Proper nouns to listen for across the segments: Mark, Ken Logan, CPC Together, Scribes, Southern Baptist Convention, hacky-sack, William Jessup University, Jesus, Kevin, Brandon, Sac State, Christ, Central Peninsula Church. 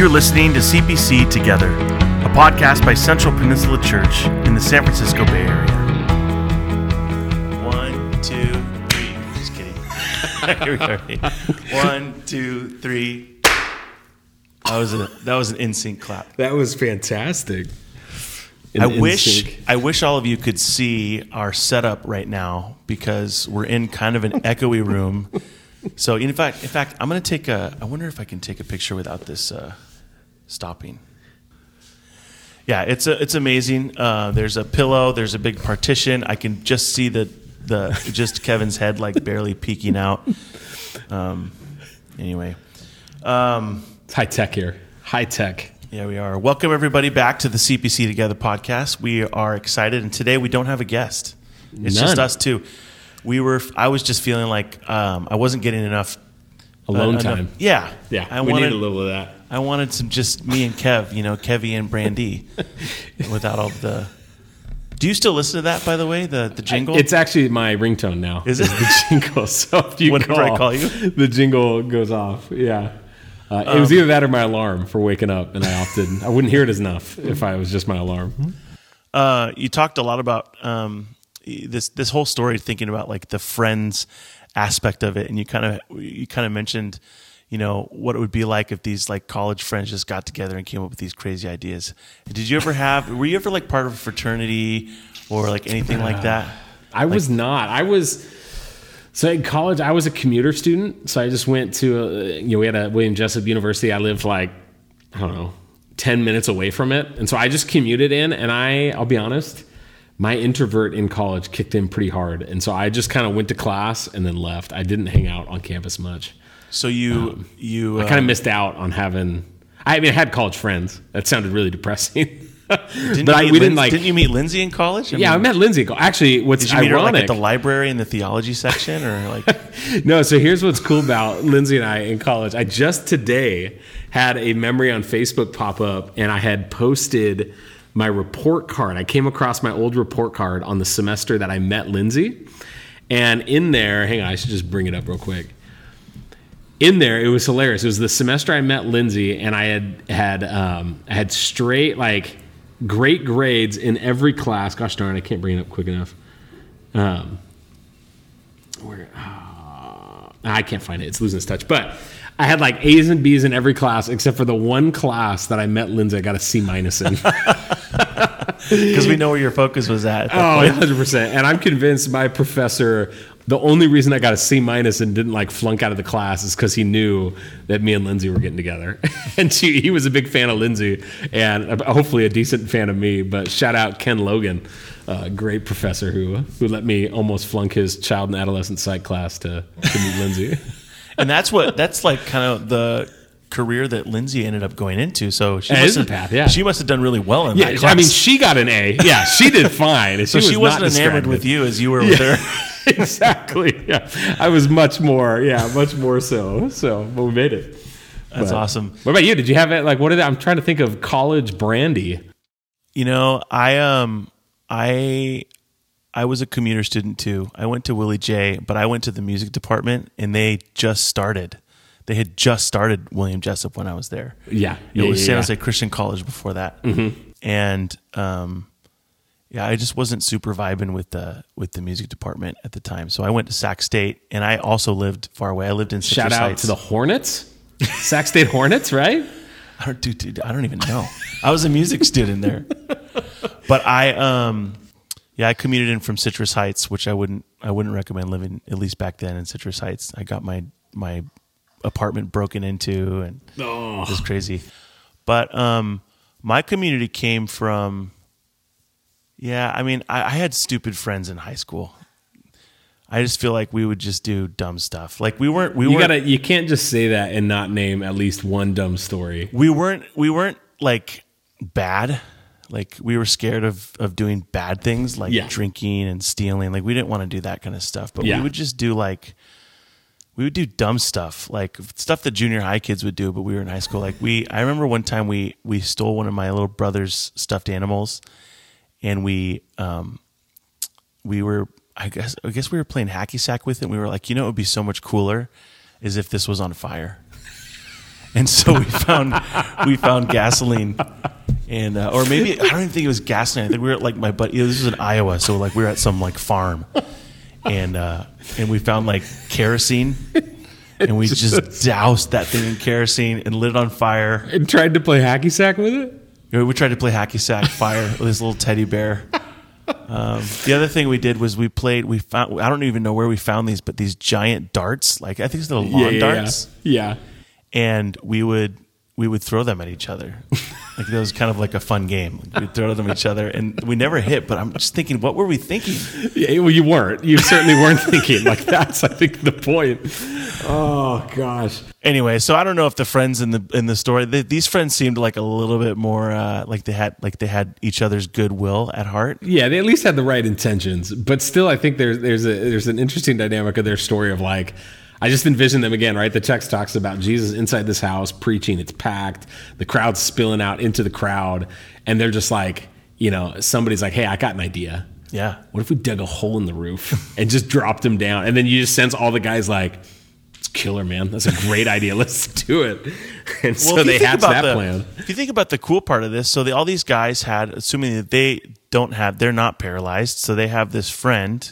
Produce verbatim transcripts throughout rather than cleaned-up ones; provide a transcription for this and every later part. You're listening to C P C Together, a podcast by Central Peninsula Church in the San Francisco Bay Area. One, two, three. Just kidding. Here we are. One, two, three. That was a that was an in-sync clap. That was fantastic. An I in-sync. wish I wish all of you could see our setup right now because we're in kind of an echoey room. So in fact, in fact, I'm gonna take a. I wonder if I can take a picture without this uh, stopping. Yeah, it's a, it's amazing. Uh, there's a pillow. There's a big partition. I can just see the the just Kevin's head like barely peeking out. Um, anyway, um, it's high tech here. High tech. Yeah, we are. Welcome everybody back to the C P C Together podcast. We are excited, and today we don't have a guest. It's None. just us two. We were. I was just feeling like um, I wasn't getting enough alone uh, enough, time. Yeah, yeah. I we wanted, need a little of that. I wanted some just me and Kev. You know, Kevy and Brandy. Without all the. Do you still listen to that? By the way, the the jingle. I, it's actually my ringtone now. Is it the jingle? So if you whenever call, I call you, the jingle goes off. Yeah, uh, um, it was either that or my alarm for waking up, and I opted. I wouldn't hear it as enough if I was just my alarm. Uh, you talked a lot about. Um, This this whole story, thinking about like the friends aspect of it, and you kind of you kind of mentioned, you know, what it would be like if these like college friends just got together and came up with these crazy ideas. Did you ever have? Were you ever like part of a fraternity or like anything uh, like that? I like, was not. I was. So in college, I was a commuter student. So I just went to a, you know we had a William Jessup University. I lived like I don't know ten minutes away from it, and so I just commuted in. And I I'll be honest. My introvert in college kicked in pretty hard. And so I just kind of went to class and then left. I didn't hang out on campus much. So you... Um, you uh, I kind of missed out on having... I mean, I had college friends. That sounded really depressing. Didn't but I, we Lin- didn't like... Didn't you meet Lindsay in college? I yeah, mean, I met Lindsay. Actually, what's did you ironic... Meet her, like, at the library in the theology section or like... No, so here's what's cool about Lindsay and I in college. I just today had a memory on Facebook pop up and I had posted... my report card. I came across my old report card on the semester that I met Lindsay. And in there, hang on, I should just bring it up real quick. In there, it was hilarious. It was the semester I met Lindsay, and I had had um, I had straight, like, great grades in every class. Gosh darn, I can't bring it up quick enough. Um, where uh, I can't find it. It's losing its touch. But I had like A's and B's in every class except for the one class that I met Lindsay. I got a C minus in. Because we know where your focus was at. at oh, point. one hundred percent. And I'm convinced my professor, the only reason I got a C minus and didn't like flunk out of the class is because he knew that me and Lindsay were getting together. And she, he was a big fan of Lindsay and hopefully a decent fan of me. But shout out Ken Logan, a great professor who, who let me almost flunk his child and adolescent psych class to, to meet Lindsay. And that's what that's like kind of the career that Lindsay ended up going into. So she must have, path, yeah. she must have done really well in yeah, that class. I mean, she got an A. Yeah, she did fine. So she, she was wasn't enamored with you as you were yeah, with her. Exactly. Yeah, I was much more. Yeah, much more so. So, but we made it. That's but, awesome. What about you? Did you have it? Like, what did I, I'm trying to think of college brandy? You know, I um, I. I was a commuter student too. I went to Willie J, but I went to the music department and they just started. They had just started William Jessup when I was there. Yeah. It yeah, was yeah, San Jose yeah. Christian College before that. Mm-hmm. And um, yeah, I just wasn't super vibing with the with the music department at the time. So I went to Sac State and I also lived far away. I lived in Citrus Heights. Shout out to the Hornets. Sac State Hornets, right? I don't do dude, I don't even know. I was a music student there. But I um Yeah, I commuted in from Citrus Heights, which I wouldn't I wouldn't recommend living, at least back then, in Citrus Heights. I got my my apartment broken into, and oh. it was crazy. But um, my community came from, yeah, I mean, I, I had stupid friends in high school. I just feel like we would just do dumb stuff. Like we weren't, we you weren't. Gotta, you can't just say that and not name at least one dumb story. We weren't, we weren't like bad. Like we were scared of, of doing bad things like yeah. drinking and stealing. Like we didn't want to do that kind of stuff, but yeah. we would just do like, we would do dumb stuff, like stuff that junior high kids would do, but we were in high school. Like we, I remember one time we, we stole one of my little brother's stuffed animals and we, um, we were, I guess, I guess we were playing hacky sack with it. And we were like, you know, it would be so much cooler is if this was on fire. And so we found we found gasoline, and uh, or maybe I don't even think it was gasoline. I think we were at like my buddy. This was in Iowa, so like we were at some like farm, and uh, and we found like kerosene. And we just doused that thing in kerosene and lit it on fire. And tried to play hacky sack with it? Yeah, we tried to play hacky sack fire with this little teddy bear. Um, the other thing we did was we played, we found, I don't even know where we found these, but these giant darts, like I think it's the lawn yeah, yeah, darts. Yeah. yeah. And we would we would throw them at each other. Like that was kind of like a fun game. Like we'd throw them at each other, and we never hit, but I'm just thinking, what were we thinking? Yeah, well, you weren't. You certainly weren't thinking. Like that's, I think, the point. Oh, gosh. Anyway, so I don't know if the friends in the in the story, they, these friends seemed like a little bit more uh, like they had like they had each other's goodwill at heart. Yeah, they at least had the right intentions. But still, I think there's there's a, there's an interesting dynamic of their story of like, I just envision them again, right? The text talks about Jesus inside this house preaching. It's packed. The crowd's spilling out into the crowd. And they're just like, you know, somebody's like, hey, I got an idea. Yeah. What if we dug a hole in the roof and just dropped him down? And then you just sense all the guys like, it's killer, man. That's a great idea. Let's do it. And well, so they hatched that the, plan. If you think about the cool part of this, so they, all these guys had, assuming that they don't have, they're not paralyzed. So they have this friend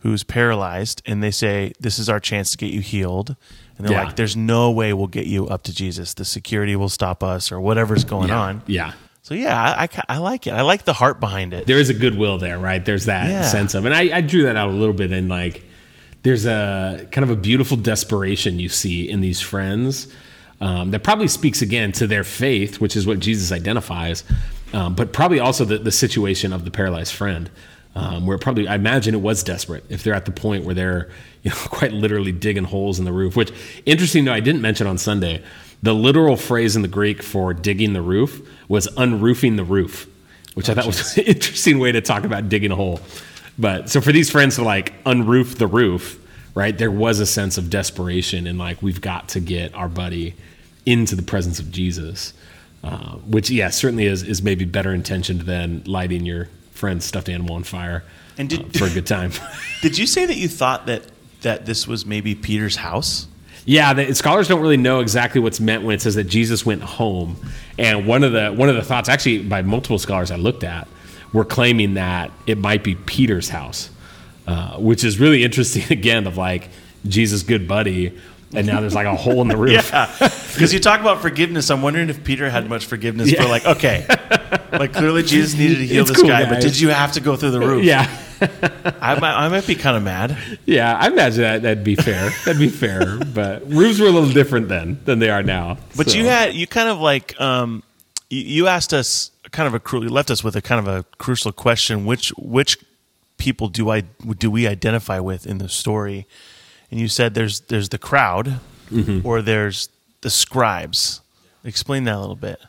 who's paralyzed, and they say, this is our chance to get you healed. And they're yeah. like, there's no way we'll get you up to Jesus. The security will stop us or whatever's going yeah. on. Yeah. So yeah, I, I, I like it. I like the heart behind it. There is a goodwill there, right? There's that yeah. sense of, and I, I drew that out a little bit in like, there's a kind of a beautiful desperation you see in these friends um, that probably speaks again to their faith, which is what Jesus identifies, um, but probably also the, the situation of the paralyzed friend. Um, where probably, I imagine it was desperate if they're at the point where they're, you know, quite literally digging holes in the roof, which interesting though, I didn't mention on Sunday, the literal phrase in the Greek for digging the roof was unroofing the roof, which oh, I thought geez. was an interesting way to talk about digging a hole. But so for these friends to like unroof the roof, right, there was a sense of desperation and like, we've got to get our buddy into the presence of Jesus, uh, which yeah, certainly is, is maybe better intentioned than lighting your friend's stuffed animal on fire and did, uh, for a good time. Did you say that you thought that that this was maybe Peter's house? Yeah, the, scholars don't really know exactly what's meant when it says that Jesus went home. And one of the one of the thoughts, actually by multiple scholars I looked at, were claiming that it might be Peter's house, uh, which is really interesting. Again, of like Jesus' good buddy. And now there's like a hole in the roof. Yeah, because you talk about forgiveness. I'm wondering if Peter had much forgiveness yeah. for like, okay, like clearly Jesus needed to heal it's this cool, guy, guys. But did you have to go through the roof? Yeah. I, might, I might be kind of mad. Yeah, I imagine that, that'd be fair. That'd be fair. But roofs were a little different then than they are now. But so. you had, you kind of like, um, you, you asked us kind of a cruel, you left us with a kind of a crucial question, which, which people do I, do we identify with in the story? And you said there's there's the crowd mm-hmm. or there's the scribes. Explain that a little bit.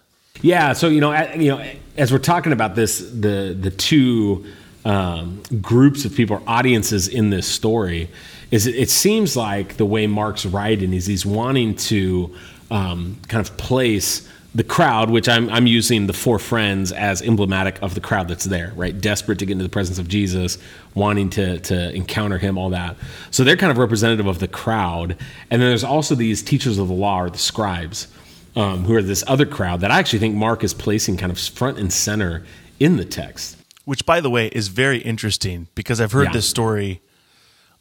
Yeah, so you know, you know, as we're talking about this, the the two um, groups of people, audiences in this story, is it, it seems like the way Mark's writing is he's wanting to um, kind of place the crowd, which I'm I'm using the four friends as emblematic of the crowd that's there, right? Desperate to get into the presence of Jesus, wanting to to encounter him, all that. So they're kind of representative of the crowd. And then there's also these teachers of the law or the scribes, um, who are this other crowd that I actually think Mark is placing kind of front and center in the text. Which, by the way, is very interesting because I've heard yeah. this story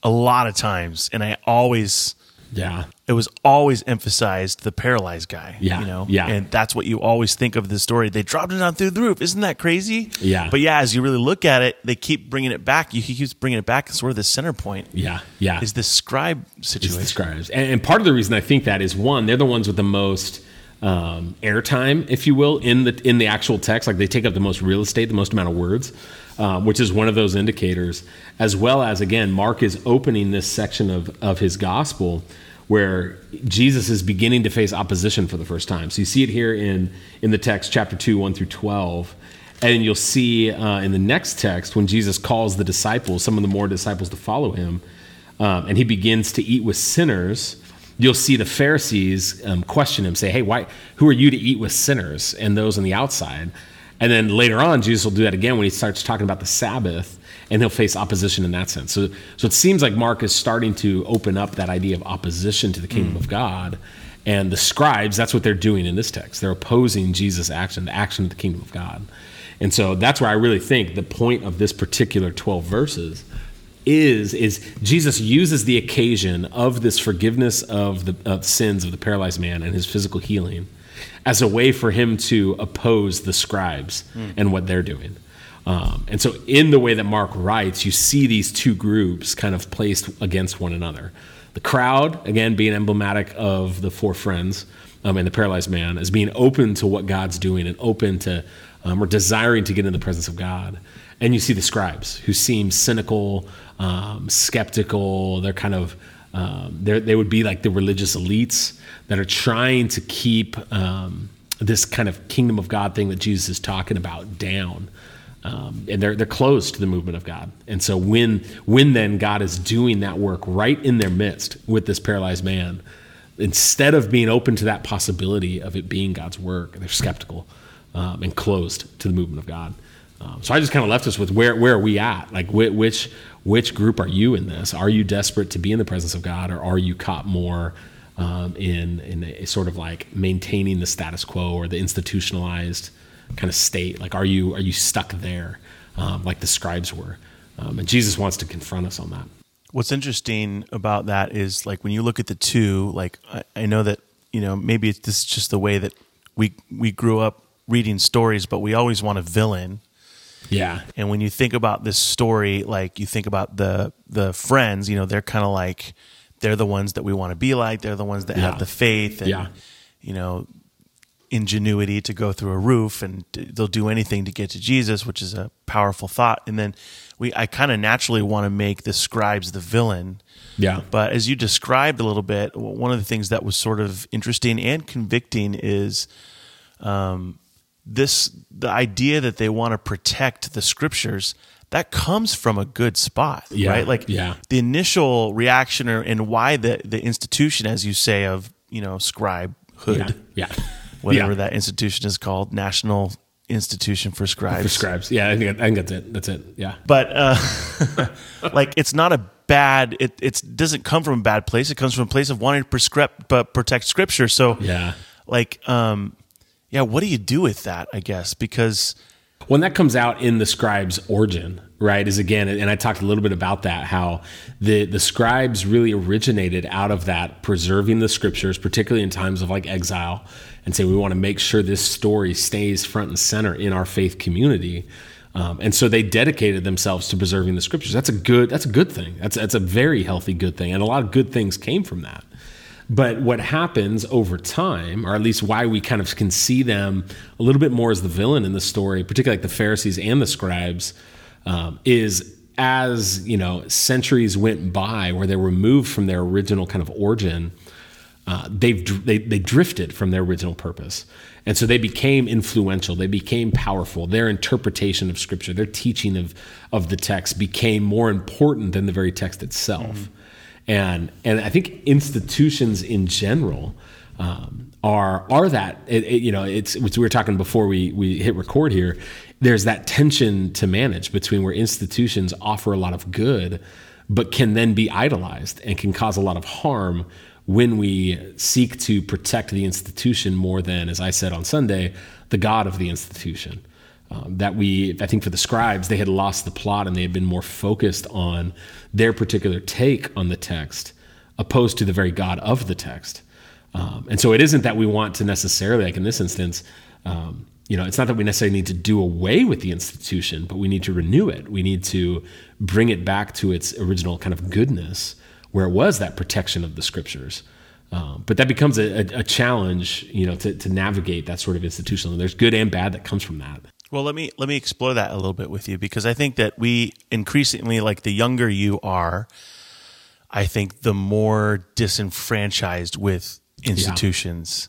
a lot of times and I always... Yeah, it was always emphasized the paralyzed guy. Yeah, you know, yeah, and that's what you always think of the story. They dropped it down through the roof. Isn't that crazy? Yeah, but yeah, as you really look at it, they keep bringing it back. He keeps bringing it back. It's sort of the center point. Yeah, yeah, is the scribe situation. It's the scribes, and, and part of the reason I think that is one, they're the ones with the most um, airtime, if you will, in the in the actual text. Like they take up the most real estate, the most amount of words, uh, which is one of those indicators. As well as again, Mark is opening this section of of his gospel where Jesus is beginning to face opposition for the first time. So you see it here in, in the text, chapter two, one through twelve. And you'll see uh, in the next text when Jesus calls the disciples, some of the more disciples to follow him, um, and he begins to eat with sinners, you'll see the Pharisees um, question him, say, hey, why? Who are you to eat with sinners and those on the outside? And then later on, Jesus will do that again when he starts talking about the Sabbath, and he'll face opposition in that sense. So so it seems like Mark is starting to open up that idea of opposition to the kingdom mm. of God And the scribes, that's what they're doing in this text. They're opposing Jesus' action, the action of the kingdom of God. And so that's where I really think the point of this particular twelve verses is, is Jesus uses the occasion of this forgiveness of the of sins of the paralyzed man and his physical healing as a way for him to oppose the scribes mm. and what they're doing. Um, and so in the way that Mark writes, you see these two groups kind of placed against one another. The crowd, again, being emblematic of the four friends um, and the paralyzed man, as being open to what God's doing and open to um, or desiring to get in the presence of God. And you see the scribes who seem cynical, um, skeptical. They're kind of, um, they're, they would be like the religious elites that are trying to keep um, this kind of kingdom of God thing that Jesus is talking about down. Um, and they're they're closed to the movement of God. And so when when then God is doing that work right in their midst with this paralyzed man, instead of being open to that possibility of it being God's work, they're skeptical um, and closed to the movement of God. Um, so I just kind of left us with where where are we at? Like wh- which which group are you in this? Are you desperate to be in the presence of God, or are you caught more um, in in a sort of like maintaining the status quo or the institutionalized kind of state? Like, are you are you stuck there um, like the scribes were? Um, and Jesus wants to confront us on that. What's interesting about that is, like, when you look at the two, like, I, I know that, you know, maybe it's, this is just the way that we we grew up reading stories, but we always want a villain. Yeah. And when you think about this story, like, you think about the the friends, you know, they're kind of like, they're the ones that we want to be like. They're the ones that yeah. have the faith and, yeah. you know, ingenuity to go through a roof, and they'll do anything to get to Jesus, which is a powerful thought. And then we, I kind of naturally want to make the scribes the villain. Yeah. But as you described a little bit, one of the things that was sort of interesting and convicting is um, this: the idea that they want to protect the scriptures. That comes from a good spot, yeah, right? Like yeah. the initial reaction, or and why the the institution, as you say, of you know scribehood. Yeah. yeah. Whatever yeah. that institution is called, National Institution for Scribes. For scribes, yeah, I think, I think that's it. That's it. Yeah, but uh, like, it's not a bad. It it's, doesn't come from a bad place. It comes from a place of wanting to prescribe, but protect Scripture. So yeah, like um, yeah, what do you do with that? I guess because when that comes out in the scribes' origin, right? Is again, and I talked a little bit about that. How the the scribes really originated out of that, preserving the Scriptures, particularly in times of like exile. And say, we want to make sure this story stays front and center in our faith community. Um, and so they dedicated themselves to preserving the Scriptures. That's a good, that's a good thing. That's, that's a very healthy, good thing. And a lot of good things came from that. But what happens over time, or at least why we kind of can see them a little bit more as the villain in the story, particularly like the Pharisees and the scribes, um, is as, you know, centuries went by where they were moved from their original kind of origin, Uh, they've they they drifted from their original purpose, and so they became influential. They became powerful. Their interpretation of Scripture, their teaching of of the text, became more important than the very text itself. Mm-hmm. And and I think institutions in general um, are are that it, it, you know it's, it's we were talking before we we hit record here. There's that tension to manage between where institutions offer a lot of good, but can then be idolized and can cause a lot of harm when we seek to protect the institution more than, as I said on Sunday, the God of the institution. Um, that we, I think for the scribes, they had lost the plot and they had been more focused on their particular take on the text opposed to the very God of the text. Um, and so it isn't that we want to necessarily, like in this instance, um, you know, it's not that we necessarily need to do away with the institution, but we need to renew it. We need to bring it back to its original kind of goodness, where it was that protection of the Scriptures. Um, but that becomes a, a, a challenge, you know, to, to navigate that sort of institutionalism. There's good and bad that comes from that. Well, let me let me explore that a little bit with you, because I think that we increasingly, like the younger you are, I think the more disenfranchised with institutions,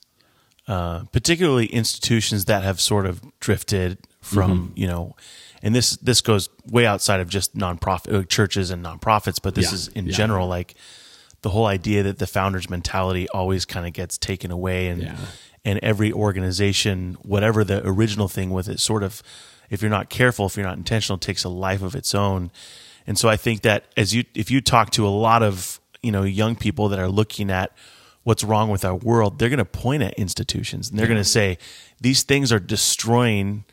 yeah. uh, particularly institutions that have sort of drifted from, mm-hmm. you know, and this this goes way outside of just nonprofit churches and nonprofits, but this yeah, is in yeah. general, like the whole idea that the founder's mentality always kind of gets taken away, and yeah. and every organization, whatever the original thing with it, sort of, if you're not careful, if you're not intentional, takes a life of its own. And so I think that as you if you talk to a lot of you know young people that are looking at what's wrong with our world, they're going to point at institutions and they're going to say, these things are destroying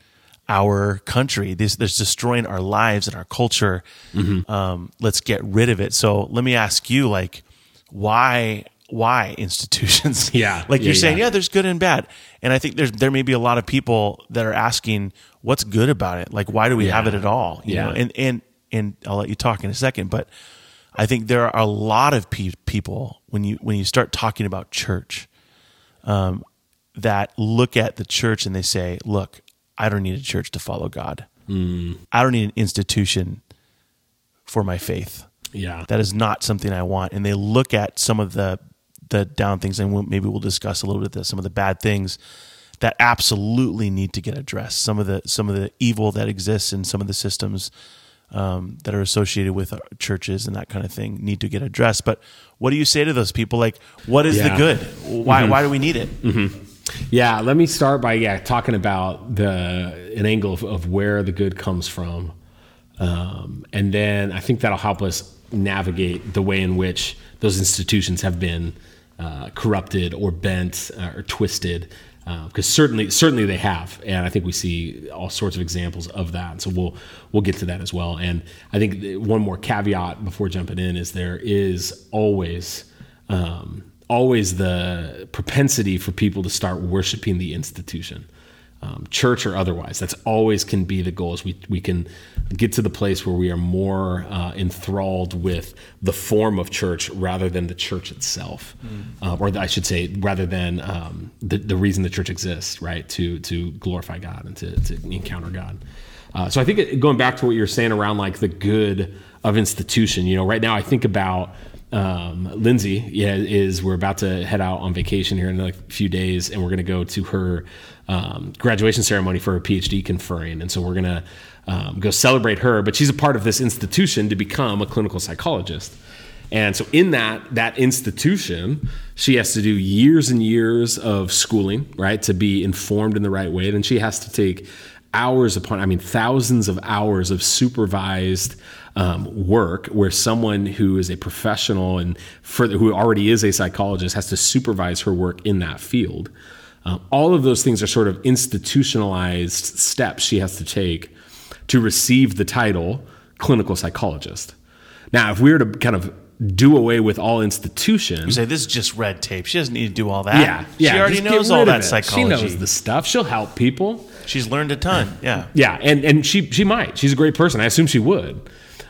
our country. This, this is destroying our lives and our culture. Mm-hmm. Um, let's get rid of it. So let me ask you, like, why, why institutions? Yeah. Like yeah, you're saying, yeah. yeah, there's good and bad. And I think there's, there may be a lot of people that are asking what's good about it. Like, why do we yeah. have it at all? You yeah. know? And, and, and I'll let you talk in a second, but I think there are a lot of pe- people when you, when you start talking about church, um, that look at the church and they say, look, I don't need a church to follow God. Mm. I don't need an institution for my faith. Yeah. That is not something I want. And they look at some of the the down things, and we'll, maybe we'll discuss a little bit of this, some of the bad things that absolutely need to get addressed, some of the some of the evil that exists in some of the systems um, that are associated with our churches and that kind of thing need to get addressed. But what do you say to those people? Like, what is yeah. the good? Why mm-hmm. why do we need it? Mm-hmm. Yeah, let me start by yeah talking about the an angle of, of where the good comes from, um, and then I think that'll help us navigate the way in which those institutions have been uh, corrupted or bent or twisted, because uh, certainly certainly they have, and I think we see all sorts of examples of that. And so we'll we'll get to that as well. And I think one more caveat before jumping in is there is always. Um, always the propensity for people to start worshiping the institution, um, church or otherwise. That's always can be the goal, is we, we can get to the place where we are more uh, enthralled with the form of church rather than the church itself, mm. uh, or I should say rather than um, the, the reason the church exists, right, to to glorify God and to, to encounter God. Uh, so I think it, going back to what you were saying around like the good of institution, you know, right now I think about Um, Lindsay yeah, is we're about to head out on vacation here in a few days, and we're going to go to her um, graduation ceremony for her PhD conferring. And so we're going to um, go celebrate her, but she's a part of this institution to become a clinical psychologist. And so in that, that institution, she has to do years and years of schooling, right, to be informed in the right way. And she has to take hours upon, I mean, thousands of hours of supervised Um, work where someone who is a professional and further, who already is a psychologist has to supervise her work in that field. Um, all of those things are sort of institutionalized steps she has to take to receive the title clinical psychologist. Now, if we were to kind of do away with all institutions. You say, this is just red tape. She doesn't need to do all that. Yeah, yeah, she already knows all that psychology. She knows the stuff. She'll help people. She's learned a ton. Yeah. Yeah, and, and she, she might. She's a great person. I assume she would.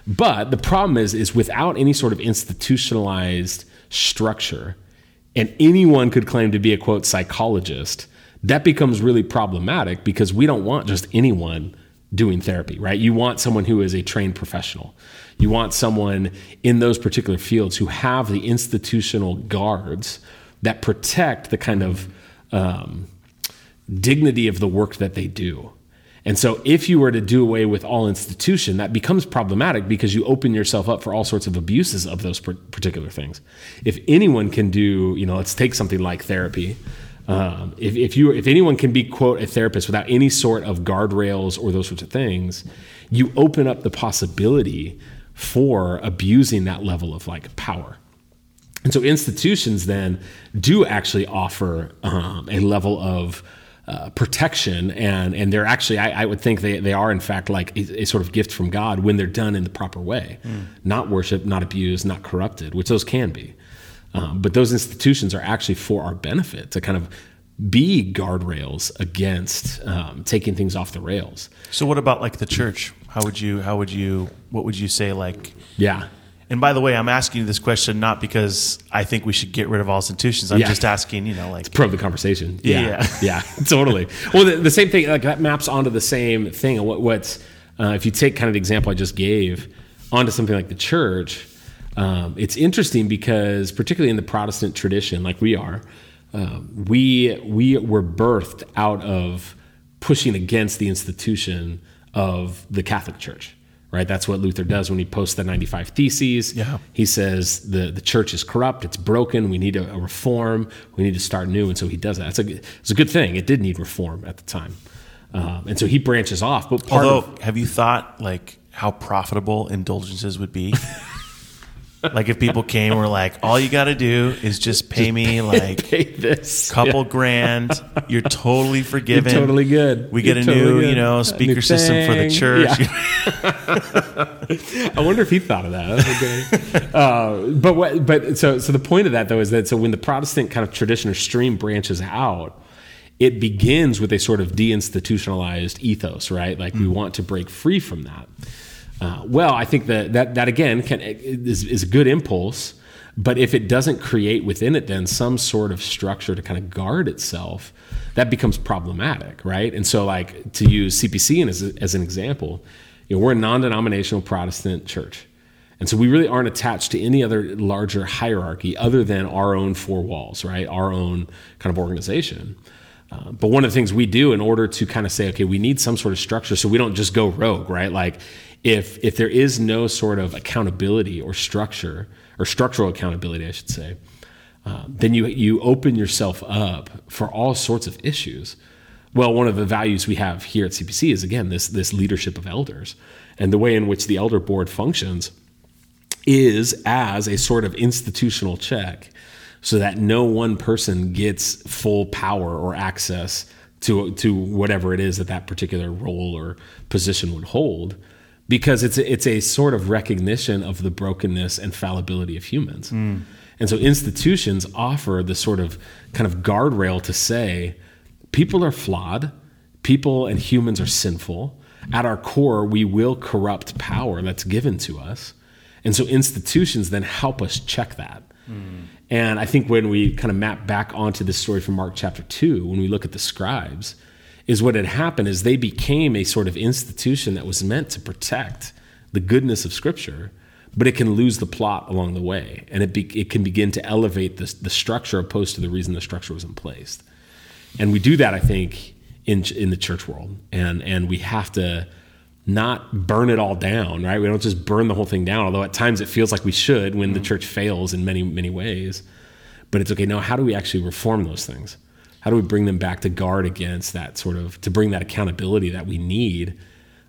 But the problem is, is without any sort of institutionalized structure, and anyone could claim to be a, quote, psychologist, that becomes really problematic, because we don't want just anyone doing therapy, right? You want someone who is a trained professional. You want someone in those particular fields who have the institutional guards that protect the kind of um, dignity of the work that they do. And so if you were to do away with all institution, that becomes problematic, because you open yourself up for all sorts of abuses of those particular things. If anyone can do, you know, let's take something like therapy. Um, if, if you, if anyone can be, quote, a therapist without any sort of guardrails or those sorts of things, you open up the possibility for abusing that level of like power. And so institutions then do actually offer um, a level of Uh, protection, and and they're actually, I, I would think they, they are in fact like a, a sort of gift from God when they're done in the proper way, mm. not worship, not abused, not corrupted, which those can be. Um, but those institutions are actually for our benefit, to kind of be guardrails against um, taking things off the rails. So what about like the church? How would you, how would you, what would you say like? Yeah. And by the way, I'm asking you this question not because I think we should get rid of all institutions. I'm yeah. just asking, you know, like... to probe the conversation. Yeah. Yeah, yeah totally. Well, the, the same thing, like that maps onto the same thing. What, what's, uh, if you take kind of the example I just gave onto something like the church, um, it's interesting because particularly in the Protestant tradition, like we are, um, we we were birthed out of pushing against the institution of the Catholic Church. Right, that's what Luther does when he posts the ninety-five Theses. Yeah. He says the, the church is corrupt, it's broken, we need a, a reform, we need to start new, and so he does that. It's a, it's a good thing. It did need reform at the time. Um, and so he branches off. But part Although, of, have you thought like how profitable indulgences would be? Like if people came and were like, all you got to do is just pay just me pay, like pay this couple yeah. grand. You're totally forgiven. You're totally good. We You're get a totally new, good. you know, speaker system for the church. Yeah. I wonder if he thought of that. That's okay. uh, but what, but so, so the point of that though, is that, so when the Protestant kind of tradition or stream branches out, it begins with a sort of deinstitutionalized ethos, right? Like mm. we want to break free from that. Uh, well, I think that that, that again can, is, is a good impulse, but if it doesn't create within it then some sort of structure to kind of guard itself, that becomes problematic, right? And so, like, to use C P C as, a, as an example, you know, we're a non-denominational Protestant church. And so we really aren't attached to any other larger hierarchy other than our own four walls, right? Our own kind of organization. Uh, but one of the things we do in order to kind of say, okay, we need some sort of structure so we don't just go rogue, right? Like if if there is no sort of accountability or structure or structural accountability, I should say, uh, then you you open yourself up for all sorts of issues. Well, one of the values we have here at C P C is, again, this this leadership of elders, and the way in which the elder board functions is as a sort of institutional check so that no one person gets full power or access to to whatever it is that that particular role or position would hold, because it's a, it's a sort of recognition of the brokenness and fallibility of humans. Mm. And so institutions offer the sort of kind of guardrail to say, people are flawed, people and humans are sinful. At our core, we will corrupt power that's given to us. And so institutions then help us check that. Mm. And I think when we kind of map back onto this story from Mark chapter two, when we look at the scribes, is what had happened is they became a sort of institution that was meant to protect the goodness of Scripture, but it can lose the plot along the way. And it be, it can begin to elevate the, the structure opposed to the reason the structure was in place. And we do that, I think, in in the church world. And and we have to not burn it all down, right? We don't just burn the whole thing down, although at times it feels like we should when the church fails in many, many ways. But it's okay, now how do we actually reform those things? How do we bring them back to guard against that sort of, to bring that accountability that we need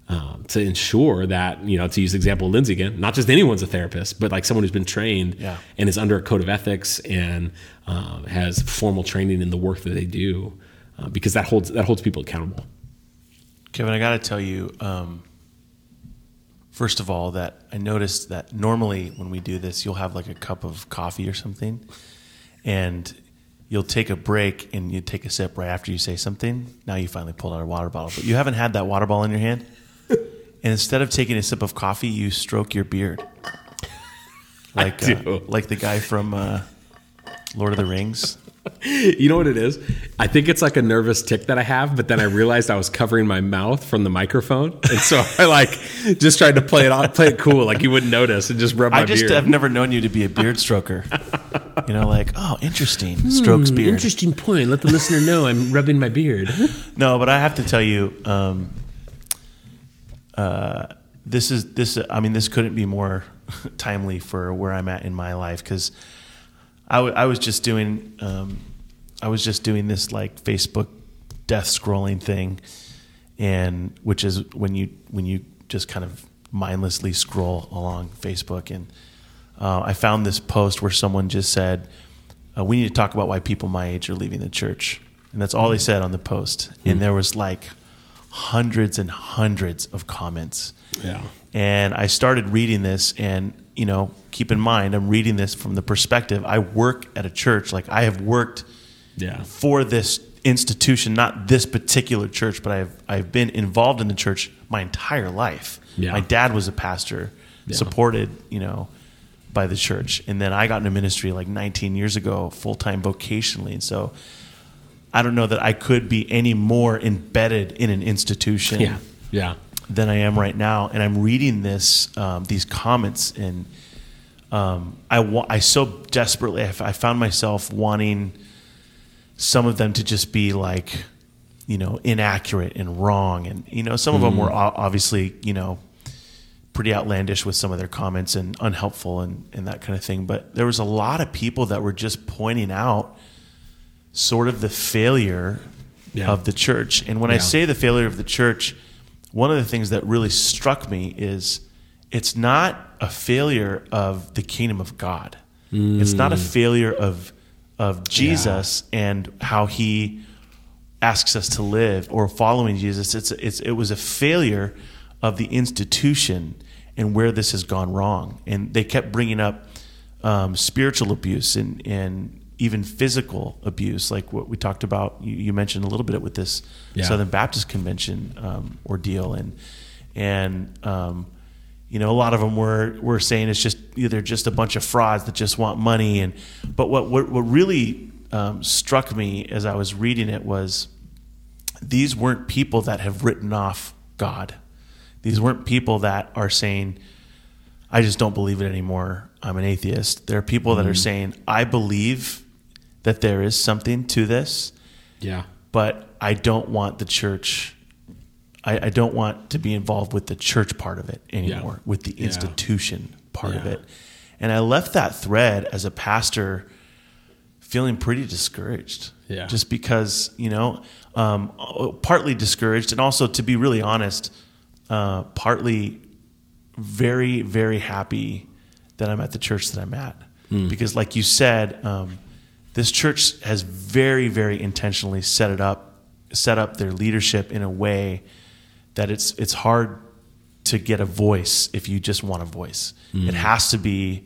um, to ensure that, you know, to use the example of Lindsay again, not just anyone's a therapist, but like someone who's been trained yeah. and is under a code of ethics and um, has formal training in the work that they do, uh, because that holds that holds people accountable. Kevin, I got to tell you, um, first of all, that I noticed that normally when we do this, you'll have like a cup of coffee or something, and you'll take a break and you take a sip right after you say something. Now you finally pulled out a water bottle, but you haven't had that water bottle in your hand. And instead of taking a sip of coffee, you stroke your beard. Like uh, like the guy from uh, Lord of the Rings. You know what it is? I think it's like a nervous tick that I have, but then I realized I was covering my mouth from the microphone. And so I like just tried to play it off, play it cool, like you wouldn't notice, and just rub my beard. I just beard. Have never known you to be a beard stroker. You know, like, oh, interesting, strokes beard. Hmm, interesting point. Let the listener know I'm rubbing my beard. No, but I have to tell you, um, uh, this is, this. I mean, this couldn't be more timely for where I'm at in my life, because I, w- I was just doing, um, I was just doing this like Facebook death scrolling thing, and which is when you when you just kind of mindlessly scroll along Facebook, and uh, I found this post where someone just said, uh, "We need to talk about why people my age are leaving the church," and that's all they said on the post. Mm-hmm. And there was like hundreds and hundreds of comments. Yeah. And I started reading this, and you know, keep in mind, I'm reading this from the perspective, I work at a church. Like I have worked yeah. for this institution, not this particular church, but I've I've been involved in the church my entire life. Yeah. My dad was a pastor, yeah. supported, you know, by the church. And then I got into ministry like nineteen years ago, full-time vocationally. And so I don't know that I could be any more embedded in an institution. Yeah. Yeah. than I am right now. And I'm reading this, um, these comments, and um, I, wa- I so desperately, I, f- I found myself wanting some of them to just be like, you know, inaccurate and wrong. And, you know, some of mm. them were obviously, you know, pretty outlandish with some of their comments and unhelpful and, and that kind of thing. But there was a lot of people that were just pointing out sort of the failure yeah. of the church. And when yeah. I say the failure of the church, one of the things that really struck me is it's not a failure of the kingdom of God. Mm. It's not a failure of of Jesus yeah. and how he asks us to live or following Jesus. It's it's it was a failure of the institution and where this has gone wrong. And they kept bringing up um, spiritual abuse and, and even physical abuse, like what we talked about. You, you mentioned a little bit with this yeah. Southern Baptist Convention um, ordeal, and and um, you know, a lot of them were were saying it's just you know, they're just a bunch of frauds that just want money. And but what what, what really um, struck me as I was reading it was these weren't people that have written off God. These weren't people that are saying, I just don't believe it anymore. I'm an atheist. There are people that are saying, I believe that there is something to this, yeah. but I don't want the church. I, I don't want to be involved with the church part of it anymore, yeah. with the institution yeah. part yeah. of it. And I left that thread as a pastor feeling pretty discouraged. Yeah. Just because, you know, um, partly discouraged, and also, to be really honest, Uh, partly very, very happy that I'm at the church that I'm at. Mm. Because like you said, um, this church has very, very intentionally set it up, set up their leadership in a way that it's it's hard to get a voice if you just want a voice. Mm. It has to be,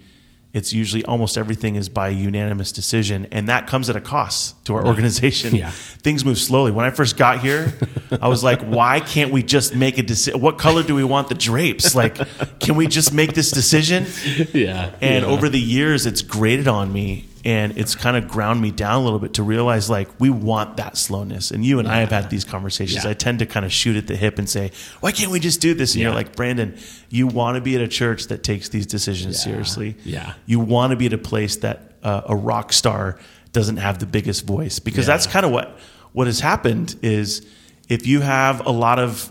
it's usually almost everything is by unanimous decision, and that comes at a cost to our organization. Yeah. Things move slowly. When I first got here, I was like, why can't we just make a decision? What color do we want the drapes? Like, can we just make this decision? Yeah. And yeah. over the years, it's grated on me, and it's kind of ground me down a little bit to realize, like, we want that slowness. And you and yeah. I have had these conversations. Yeah. I tend to kind of shoot at the hip and say, why can't we just do this? And yeah. you're like, Brandon, you want to be at a church that takes these decisions yeah. seriously. Yeah. You want to be at a place that uh, a rock star doesn't have the biggest voice, because yeah. that's kind of what, what has happened is if you have a lot of,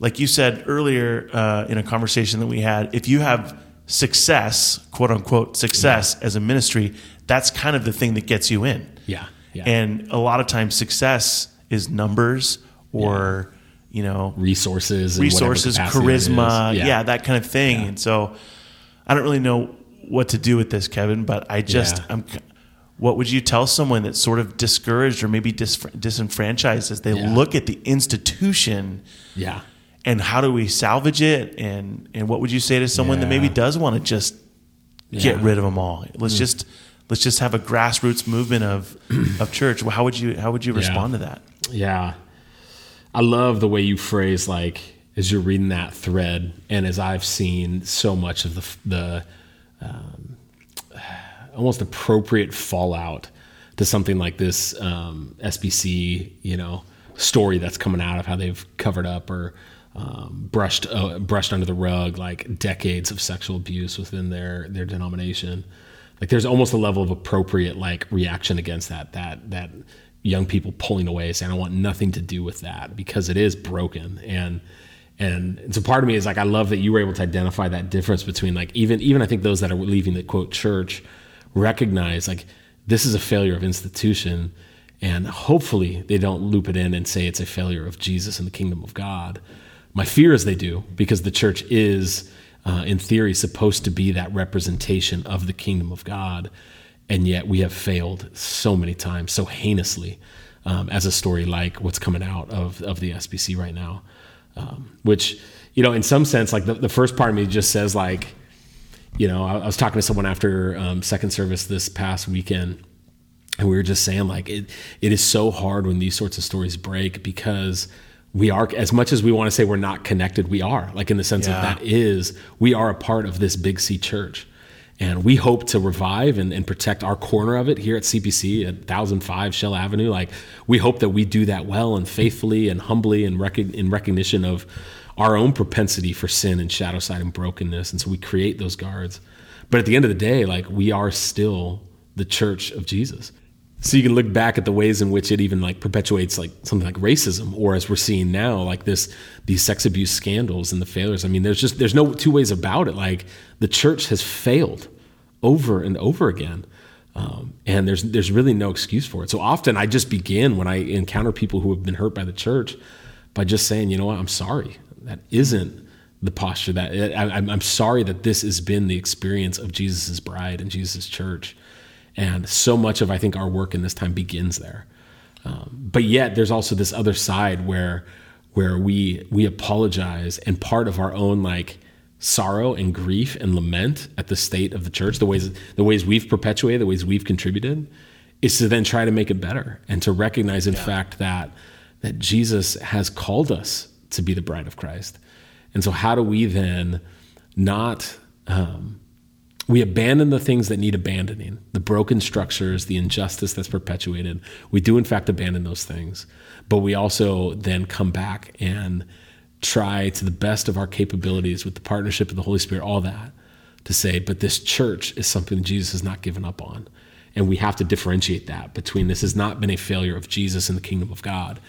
like you said earlier uh, in a conversation that we had, if you have success, quote unquote, success yeah. as a ministry, that's kind of the thing that gets you in. Yeah. yeah. And a lot of times success is numbers or, yeah. you know, resources, resources, charisma. Yeah. yeah. That kind of thing. Yeah. And so I don't really know what to do with this, Kevin, but I just, yeah. I'm, what would you tell someone that's sort of discouraged or maybe dis- disenfranchised as they yeah. look at the institution? Yeah. And how do we salvage it? And, and what would you say to someone yeah. that maybe does want to just yeah. get rid of them all? Let's mm. just, let's just have a grassroots movement of, of church. Well, how would you, how would you respond yeah. to that? Yeah. I love the way you phrase, like, as you're reading that thread, and as I've seen so much of the, the, um, almost appropriate fallout to something like this um, S B C, you know, story that's coming out of how they've covered up or um, brushed uh, brushed under the rug like decades of sexual abuse within their their denomination. Like, there's almost a level of appropriate like reaction against that that that young people pulling away, saying, I want nothing to do with that, because it is broken. And And so part of me is like, I love that you were able to identify that difference between, like, even, even I think those that are leaving the quote church recognize, like, this is a failure of institution, and hopefully they don't loop it in and say it's a failure of Jesus and the kingdom of God. My fear is they do, because the church is, uh, in theory, supposed to be that representation of the kingdom of God. And yet we have failed so many times, so heinously, um, as a story like what's coming out of, of the S B C right now. Um, which, you know, in some sense, like the, the first part of me just says, like, you know, I, I was talking to someone after um, second service this past weekend, and we were just saying, like, it it is so hard when these sorts of stories break, because we are, as much as we want to say we're not connected, we are, like, in the sense yeah. that that is, we are a part of this Big C church. And we hope to revive and, and protect our corner of it here at C P C at one thousand five Shell Avenue. Like, we hope that we do that well and faithfully and humbly, and rec- in recognition of our own propensity for sin and shadow side and brokenness. And so we create those guards. But at the end of the day, like, we are still the church of Jesus. So you can look back at the ways in which it even, like, perpetuates, like, something like racism, or as we're seeing now, like this, these sex abuse scandals and the failures. I mean, there's just, there's no two ways about it. Like, the church has failed over and over again. Um, and there's, there's really no excuse for it. So often I just begin, when I encounter people who have been hurt by the church, by just saying, you know what, I'm sorry. That isn't the posture that I, I'm sorry that this has been the experience of Jesus's bride and Jesus' church. And so much of, I think, our work in this time begins there. Um, but yet there's also this other side where, where we, we apologize, and part of our own like sorrow and grief and lament at the state of the church, the ways, the ways we've perpetuated, the ways we've contributed, is to then try to make it better and to recognize in yeah. fact that, that Jesus has called us to be the bride of Christ. And so how do we then not, um, we abandon the things that need abandoning, the broken structures, the injustice that's perpetuated. We do in fact abandon those things, but we also then come back and try to the best of our capabilities with the partnership of the Holy Spirit, all that to say, but this church is something that Jesus has not given up on. And we have to differentiate that between this has not been a failure of Jesus and the kingdom of God.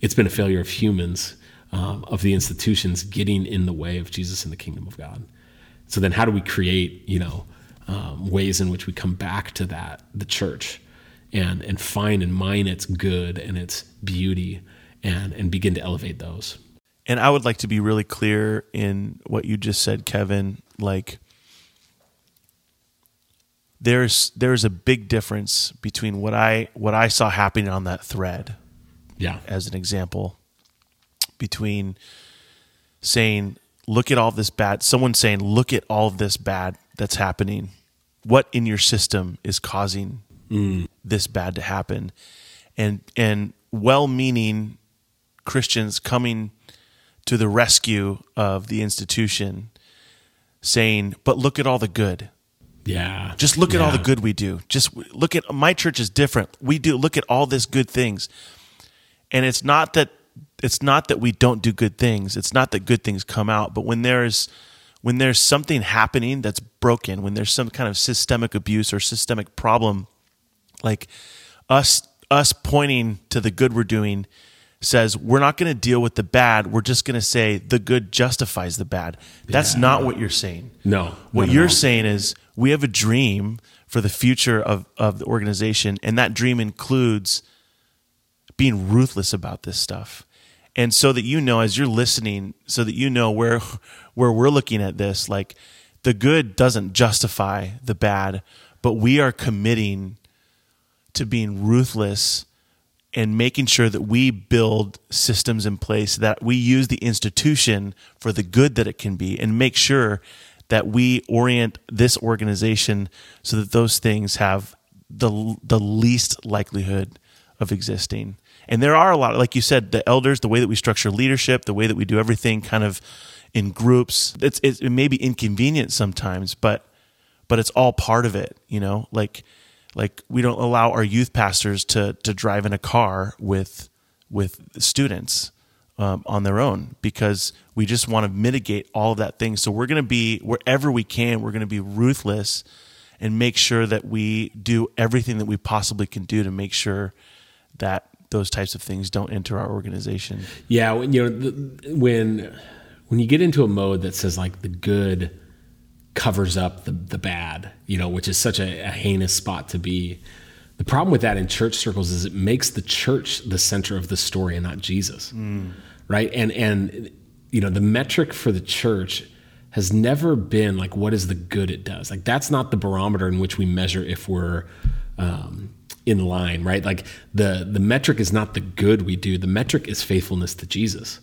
It's been a failure of humans, um, of the institutions getting in the way of Jesus and the kingdom of God. So then how do we create, you know, um, ways in which we come back to that, the church, and and find and mine its good and its beauty and and begin to elevate those. And I would like to be really clear in what you just said, Kevin. Like, there's there's a big difference between what I what I saw happening on that thread, yeah, as an example, between saying, look at all this bad, someone saying, look at all this bad that's happening. What in your system is causing mm. this bad to happen? And, and well-meaning Christians coming to the rescue of the institution saying, but look at all the good. Yeah. Just look yeah. at all the good we do. Just look at, my church is different. We do, look at all this good things. And it's not that, It's not that we don't do good things. It's not that good things come out. But when there's when there's something happening that's broken, when there's some kind of systemic abuse or systemic problem, like us us pointing to the good we're doing says we're not going to deal with the bad. We're just going to say the good justifies the bad. That's yeah. not what you're saying. No. What you're saying is we have a dream for the future of, of the organization, and that dream includes being ruthless about this stuff. And so that you know, as you're listening, so that you know where where we're looking at this, like the good doesn't justify the bad, but we are committing to being ruthless and making sure that we build systems in place, that we use the institution for the good that it can be, and make sure that we orient this organization so that those things have the the least likelihood of existing. And there are a lot, like you said, the elders, the way that we structure leadership, the way that we do everything kind of in groups, it's, it's, it may be inconvenient sometimes, but but it's all part of it, you know? Like like we don't allow our youth pastors to to drive in a car with, with students um, on their own, because we just want to mitigate all of that thing. So we're going to be, wherever we can, we're going to be ruthless and make sure that we do everything that we possibly can do to make sure that those types of things don't enter our organization. Yeah, when you know when when you get into a mode that says like the good covers up the the bad, you know, which is such a, a heinous spot to be. The problem with that in church circles is it makes the church the center of the story and not Jesus, mm. right? And and you know the metric for the church has never been like what is the good it does. Like that's not the barometer in which we measure if we're um, in line, right? Like the, the metric is not the good we do. The metric is faithfulness to Jesus,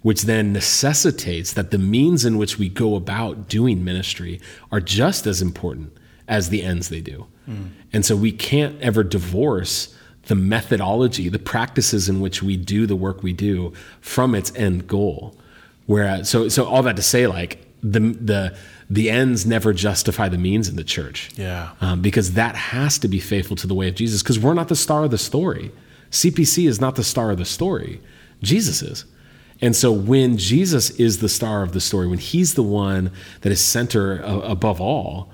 which then necessitates that the means in which we go about doing ministry are just as important as the ends they do. Mm. And so we can't ever divorce the methodology, the practices in which we do the work we do from its end goal. Whereas, so, so all that to say, like, The the the ends never justify the means in the church, yeah, um, because that has to be faithful to the way of Jesus. Because we're not the star of the story. C P C is not the star of the story. Jesus is, and so when Jesus is the star of the story, when He's the one that is center a, above all,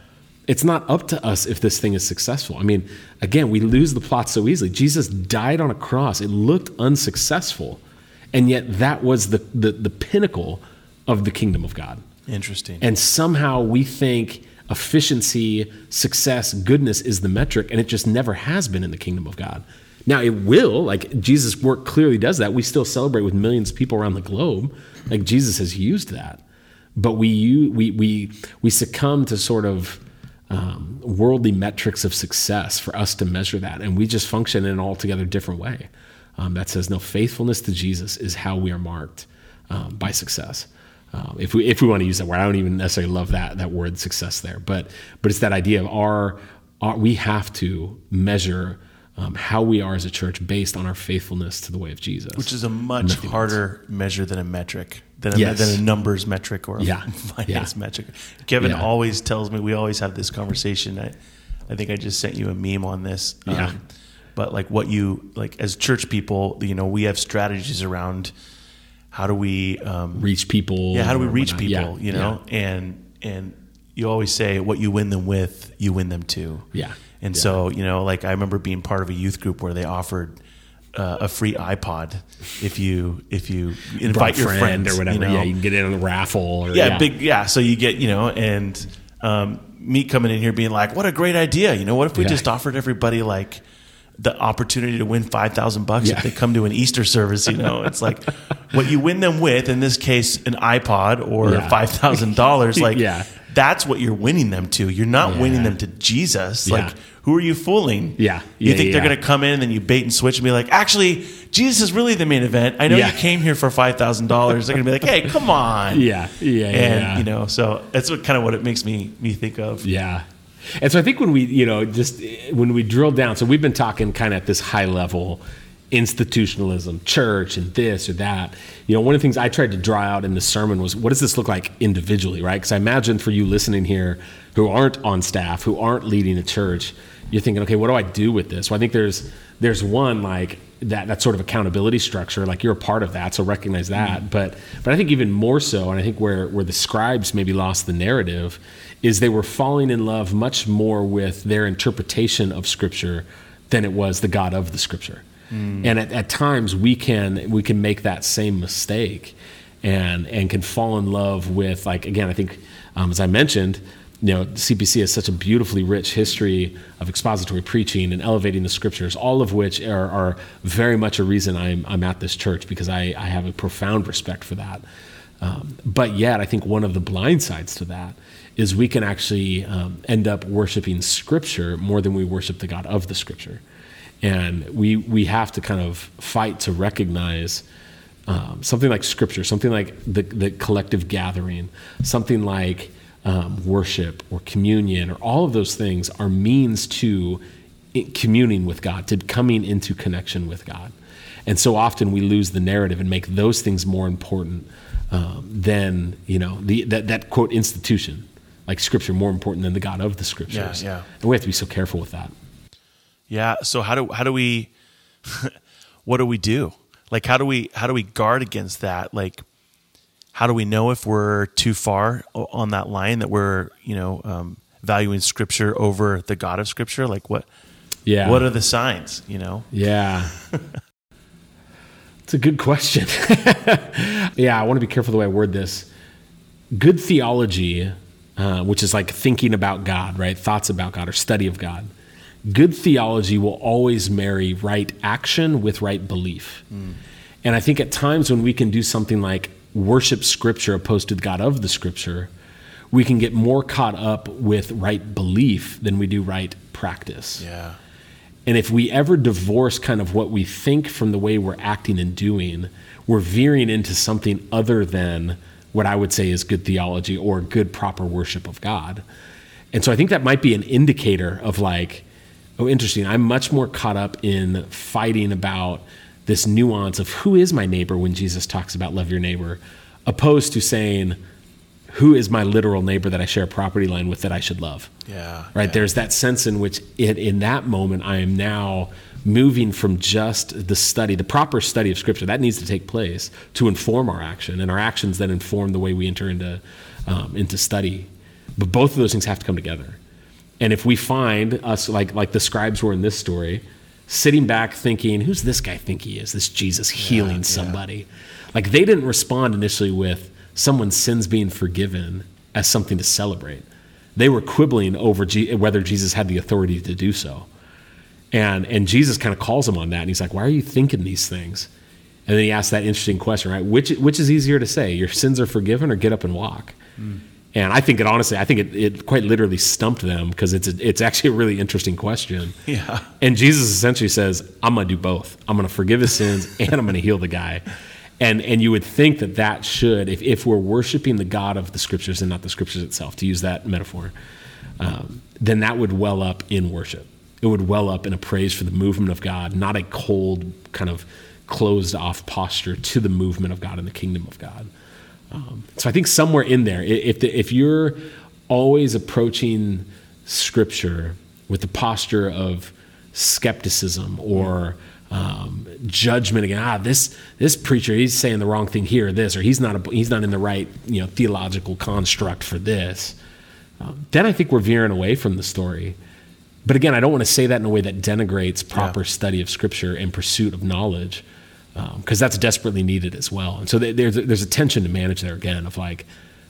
it's not up to us if this thing is successful. I mean, again, we lose the plot so easily. Jesus died on a cross; it looked unsuccessful, and yet that was the the, the pinnacle of the kingdom of God. Interesting. And somehow we think efficiency, success, goodness is the metric, and it just never has been in the kingdom of God. Now it will, like Jesus' work clearly does that. We still celebrate with millions of people around the globe. Like Jesus has used that. But we you, we we we succumb to sort of um, worldly metrics of success for us to measure that, and we just function in an altogether different way. Um, that says no, faithfulness to Jesus is how we are marked um, by success. Um, if we if we want to use that word, I don't even necessarily love that that word success there, but but it's that idea of our, our we have to measure um, how we are as a church based on our faithfulness to the way of Jesus, which is a much harder measure than a metric. Than a, yes. than a numbers metric or a yeah. finance yeah. metric. Kevin yeah. always tells me, we always have this conversation. I, I think I just sent you a meme on this. Yeah. Um, but like what you, like as church people, you know, we have strategies around how do we um, reach people. Yeah, how do we reach people, yeah. you know? Yeah. And and you always say what you win them with, you win them to. Yeah. And yeah. so, you know, like I remember being part of a youth group where they offered Uh, a free iPod if you if you invite friend your friend or whatever, you know? Yeah, you can get in on the raffle or yeah, yeah big yeah so you get, you know, and um me coming in here being like, what a great idea, you know, what if we yeah. just offered everybody like the opportunity to win five thousand bucks yeah. if they come to an Easter service, you know? It's like what you win them with, in this case an iPod or yeah. five thousand dollars like yeah. that's what you're winning them to. You're not yeah. winning them to Jesus. Yeah. Like, who are you fooling? Yeah. yeah you think yeah, they're yeah. going to come in and then you bait and switch and be like, actually, Jesus is really the main event. I know yeah. you came here for five thousand dollars. They're going to be like, hey, come on. Yeah. Yeah. And, yeah. you know, so that's what kind of what it makes me me think of. Yeah. And so I think when we, you know, just when we drill down, so we've been talking kind of at this high level, institutionalism, church, and this or that. You know, one of the things I tried to draw out in the sermon was, what does this look like individually, right? Because I imagine for you listening here who aren't on staff, who aren't leading a church, you're thinking, okay, what do I do with this? Well, I think there's there's one, like, that that sort of accountability structure, like you're a part of that, so recognize that. Mm-hmm. But but I think even more so, and I think where, where the scribes maybe lost the narrative, is they were falling in love much more with their interpretation of Scripture than it was the God of the Scripture. Mm. And at, at times we can we can make that same mistake, and and can fall in love with, like, again, I think um, as I mentioned, you know, C P C has such a beautifully rich history of expository preaching and elevating the Scriptures, all of which are, are very much a reason I'm I'm at this church, because I, I have a profound respect for that. Um, but yet I think one of the blind sides to that is we can actually um, end up worshiping Scripture more than we worship the God of the Scripture. And we we have to kind of fight to recognize um, something like Scripture, something like the, the collective gathering, something like um, worship or communion, or all of those things are means to communing with God, to coming into connection with God. And so often we lose the narrative and make those things more important um, than, you know, the that, that quote institution, like Scripture, more important than the God of the Scriptures. Yeah, yeah. And we have to be so careful with that. Yeah. So how do how do we, what do we do? Like, how do we how do we guard against that? Like, how do we know if we're too far on that line, that we're, you know, um, valuing Scripture over the God of Scripture? Like, what? Yeah. What are the signs? You know. Yeah. It's a good question. Yeah, I want to be careful the way I word this. Good theology, uh, which is like thinking about God, right? Thoughts about God or study of God. Good theology will always marry right action with right belief. Mm. And I think at times when we can do something like worship Scripture opposed to the God of the Scripture, we can get more caught up with right belief than we do right practice. Yeah. And if we ever divorce kind of what we think from the way we're acting and doing, we're veering into something other than what I would say is good theology or good proper worship of God. And so I think that might be an indicator of, like, oh, interesting. I'm much more caught up in fighting about this nuance of who is my neighbor when Jesus talks about love your neighbor, opposed to saying, who is my literal neighbor that I share a property line with that I should love? Yeah. Right. Yeah. There's that sense in which it, in that moment, I am now moving from just the study, the proper study of Scripture that needs to take place to inform our action, and our actions that inform the way we enter into, um, into study. But both of those things have to come together. And if we find us, like like the scribes were in this story, sitting back thinking, who's this guy think he is, this Jesus healing yeah, somebody? Yeah. Like, they didn't respond initially with someone's sins being forgiven as something to celebrate. They were quibbling over G- whether Jesus had the authority to do so. And and Jesus kind of calls them on that, and he's like, why are you thinking these things? And then he asked that interesting question, right? Which which is easier to say, your sins are forgiven, or get up and walk? Mm. And I think it honestly, I think it, it quite literally stumped them, because it's a, it's actually a really interesting question. Yeah. And Jesus essentially says, I'm going to do both. I'm going to forgive his sins and I'm going to heal the guy. And and you would think that that should, if, if we're worshiping the God of the Scriptures and not the Scriptures itself, to use that metaphor, um, then that would well up in worship. It would well up in a praise for the movement of God, not a cold kind of closed off posture to the movement of God and the kingdom of God. Um, so I think somewhere in there, if the, if you're always approaching Scripture with the posture of skepticism or Um, judgment again. Ah, this this preacher, he's saying the wrong thing here, or this, or he's not a, he's not in the right, you know, theological construct for this. Um, then I think we're veering away from the story. But again, I don't want to say that in a way that denigrates proper yeah. study of Scripture and pursuit of knowledge, because um, that's desperately needed as well. And so th- there's there's a tension to manage there again, of like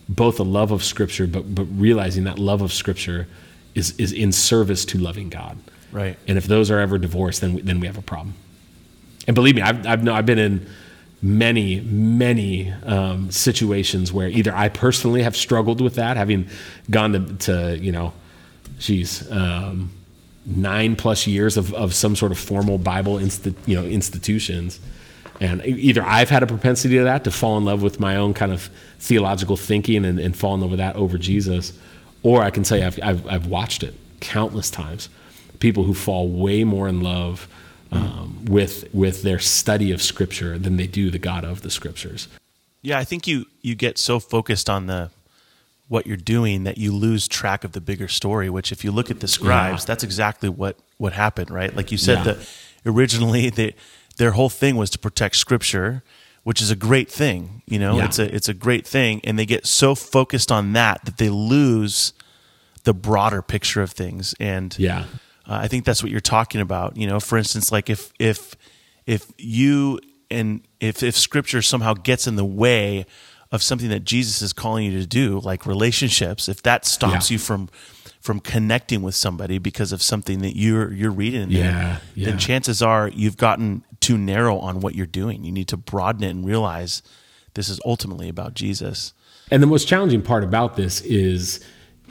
both a love of Scripture, but but realizing that love of Scripture is is in service to loving God. Right. And if those are ever divorced, then we, then we have a problem. And believe me, I've I've, no, I've been in many, many um, situations where either I personally have struggled with that, having gone to, to you know, geez, um, nine plus years of, of some sort of formal Bible insti- you know institutions, and either I've had a propensity to that, to fall in love with my own kind of theological thinking and, and fall in love with that over Jesus, or I can tell you I've I've, I've watched it countless times, people who fall way more in love Um, with with their study of Scripture than they do the God of the Scriptures. Yeah, I think you you get so focused on the what you're doing that you lose track of the bigger story, which if you look at the scribes, yeah. that's exactly what, what happened, right? Like you said, yeah. that originally they, their whole thing was to protect Scripture, which is a great thing, you know? Yeah. It's a it's a great thing, and they get so focused on that that they lose the broader picture of things. And yeah. Uh, I think that's what you're talking about. You know, for instance, like if if if you and if if Scripture somehow gets in the way of something that Jesus is calling you to do, like relationships, if that stops yeah. you from from connecting with somebody because of something that you're you're reading in there, yeah, yeah. then chances are you've gotten too narrow on what you're doing. You need to broaden it and realize this is ultimately about Jesus. And the most challenging part about this is.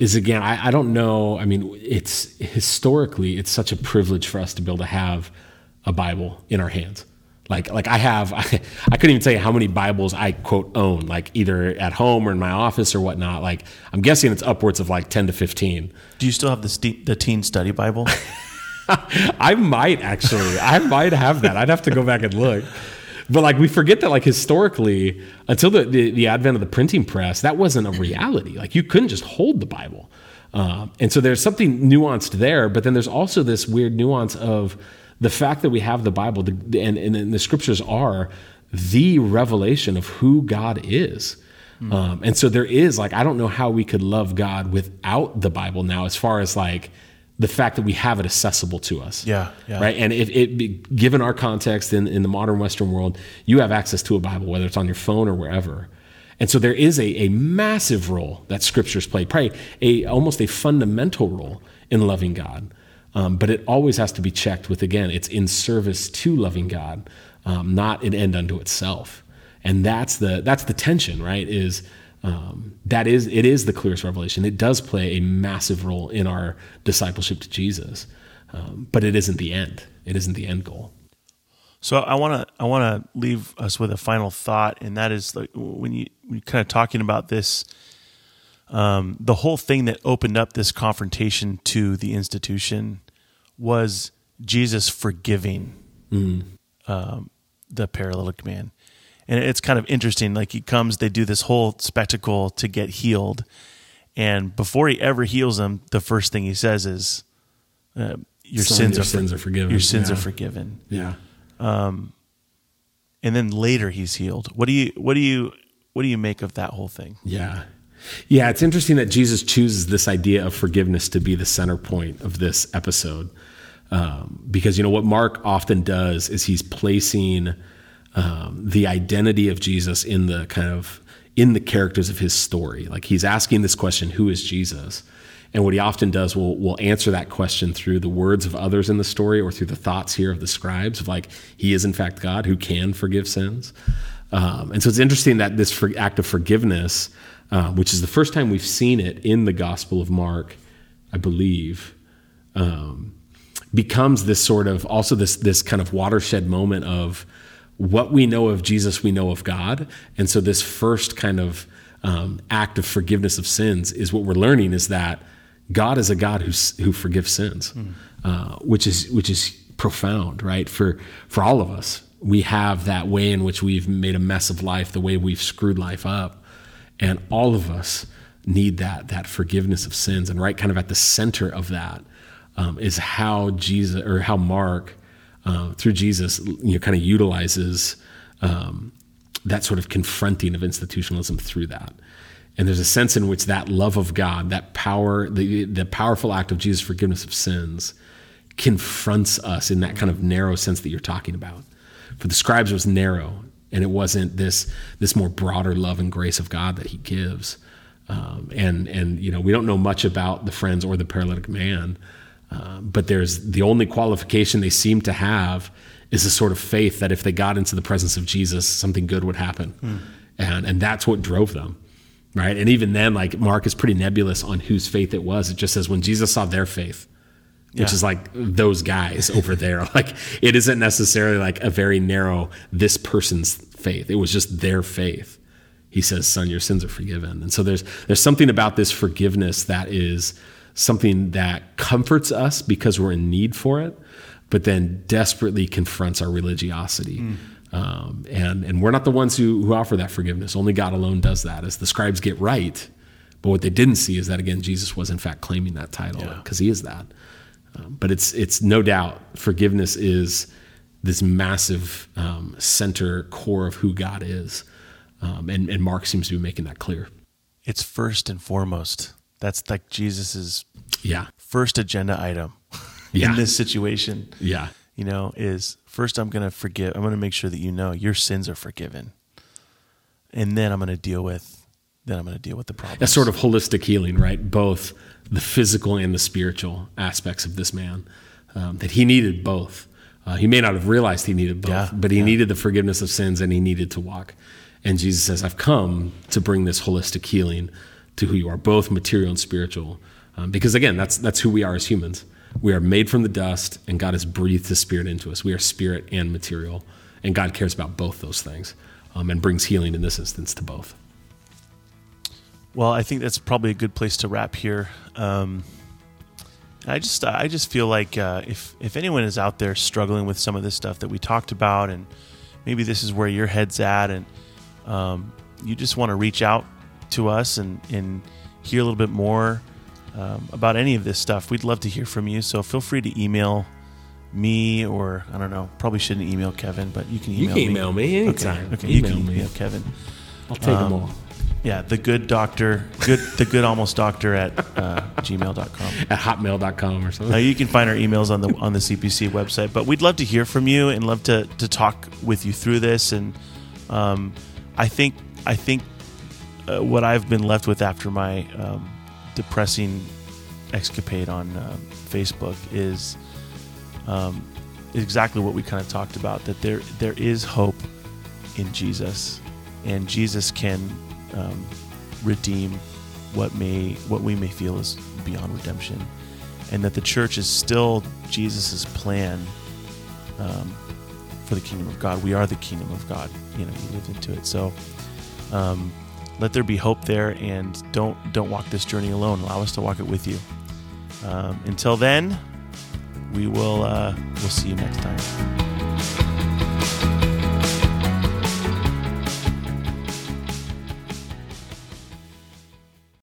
Is again, I, I don't know. I mean, it's historically, it's such a privilege for us to be able to have a Bible in our hands. Like, like I have, I, I couldn't even tell you how many Bibles I quote own, like either at home or in my office or whatnot. Like, I'm guessing it's upwards of like ten to fifteen. Do you still have the st- the Teen Study Bible? I might actually. I might have that. I'd have to go back and look. But like we forget that like historically, until the, the, the advent of the printing press, that wasn't a reality. Like you couldn't just hold the Bible. Um, and so there's something nuanced there, but then there's also this weird nuance of the fact that we have the Bible the, and, and the Scriptures are the revelation of who God is. Mm. Um, and so there is like, I don't know how we could love God without the Bible now, as far as like, the fact that we have it accessible to us. Yeah, yeah. Right. And if it be, given our context in, in the modern Western world, you have access to a Bible, whether it's on your phone or wherever. And so there is a, a massive role that Scriptures play, probably a, almost a fundamental role in loving God. Um, but it always has to be checked with, again, it's in service to loving God, um, not an end unto itself. And that's the, that's the tension, right? Is, Um, that is, it is the clearest revelation. It does play a massive role in our discipleship to Jesus, um, but it isn't the end. It isn't the end goal. So I want to, I want to leave us with a final thought, and that is like when you when you're kind of talking about this, um, the whole thing that opened up this confrontation to the institution was Jesus forgiving mm. um, the paralytic man. And it's kind of interesting, like he comes, they do this whole spectacle to get healed. And before he ever heals him, the first thing he says is, uh, your, sins, your are, sins are forgiven. Your sins yeah. are forgiven. Yeah. Um, and then later he's healed. What do you, what do you, what do you make of that whole thing? Yeah. Yeah. It's interesting that Jesus chooses this idea of forgiveness to be the center point of this episode. Um, because you know what Mark often does is he's placing Um, the identity of Jesus in the kind of in the characters of his story. Like he's asking this question, who is Jesus? And what he often does will will answer that question through the words of others in the story or through the thoughts here of the scribes of like, he is in fact God who can forgive sins. Um, and so it's interesting that this for, act of forgiveness, uh, which is the first time we've seen it in the Gospel of Mark, I believe, um, becomes this sort of also this this kind of watershed moment of what we know of Jesus, we know of God. And so this first kind of um, act of forgiveness of sins is what we're learning is that God is a God who who forgives sins, mm. uh, which is which is profound, right? For for all of us, we have that way in which we've made a mess of life, the way we've screwed life up, and all of us need that that forgiveness of sins. And right, kind of at the center of that um, is how Jesus or how Mark uh, through Jesus, you know, kind of utilizes um, that sort of confronting of institutionalism through that. And there's a sense in which that love of God, that power, the, the powerful act of Jesus' forgiveness of sins confronts us in that kind of narrow sense that you're talking about. For the scribes, it was narrow, and it wasn't this this more broader love and grace of God that he gives. Um, and, and you know, we don't know much about the friends or the paralytic man, uh, but there's the only qualification they seem to have is a sort of faith that if they got into the presence of Jesus, something good would happen. Mm. And, and that's what drove them. Right. And even then, like Mark is pretty nebulous on whose faith it was. It just says when Jesus saw their faith, which yeah. is like those guys over there, like it isn't necessarily like a very narrow, this person's faith. It was just their faith. He says, son, your sins are forgiven. And so there's, there's something about this forgiveness that is something that comforts us because we're in need for it, but then desperately confronts our religiosity. Mm. Um, and, and we're not the ones who, who offer that forgiveness. Only God alone does that, as the scribes get right. But what they didn't see is that, again, Jesus was in fact claiming that title because yeah. he is that. Um, but it's, it's no doubt forgiveness is this massive um, center core of who God is. Um, and, and Mark seems to be making that clear. It's first and foremost. That's like Jesus's yeah. first agenda item yeah. in this situation. Yeah. You know, is first I'm going to forgive. I'm going to make sure that you know your sins are forgiven, and then I'm going to deal with. Then I'm going to deal with the problem. That's sort of holistic healing, right? Both the physical and the spiritual aspects of this man. Um, that he needed both. Uh, he may not have realized he needed both, yeah, but he yeah. needed the forgiveness of sins, and he needed to walk. And Jesus says, "I've come to bring this holistic healing to who you are, both material and spiritual." Um, because again, that's that's who we are as humans. We are made from the dust, and God has breathed his spirit into us. We are spirit and material, and God cares about both those things um, and brings healing in this instance to both. Well, I think that's probably a good place to wrap here. Um, I just I just feel like uh, if, if anyone is out there struggling with some of this stuff that we talked about, and maybe this is where your head's at, and um, you just want to reach out to us and, and hear a little bit more Um, about any of this stuff, we'd love to hear from you. So feel free to email me, or I don't know, probably shouldn't email Kevin, but you can email me. You can email me, me anytime. Okay, okay email you can email me. Kevin. I'll take um, them all. Yeah, the good doctor, good, the good almost doctor at uh, gmail dot com. At hotmail dot com or something. Now you can find our emails on the on the C P C website, but we'd love to hear from you and love to, to talk with you through this. And um, I think, I think uh, what I've been left with after my... Um, depressing escapade on uh, Facebook is um, exactly what we kind of talked about, that there there is hope in Jesus, and Jesus can um, redeem what may what we may feel is beyond redemption, and that the church is still Jesus's plan um, for the kingdom of God. We are the kingdom of God, you know, we lived into it. So um let there be hope there, and don't don't walk this journey alone. Allow us to walk it with you. Um, until then, we will uh, we'll see you next time.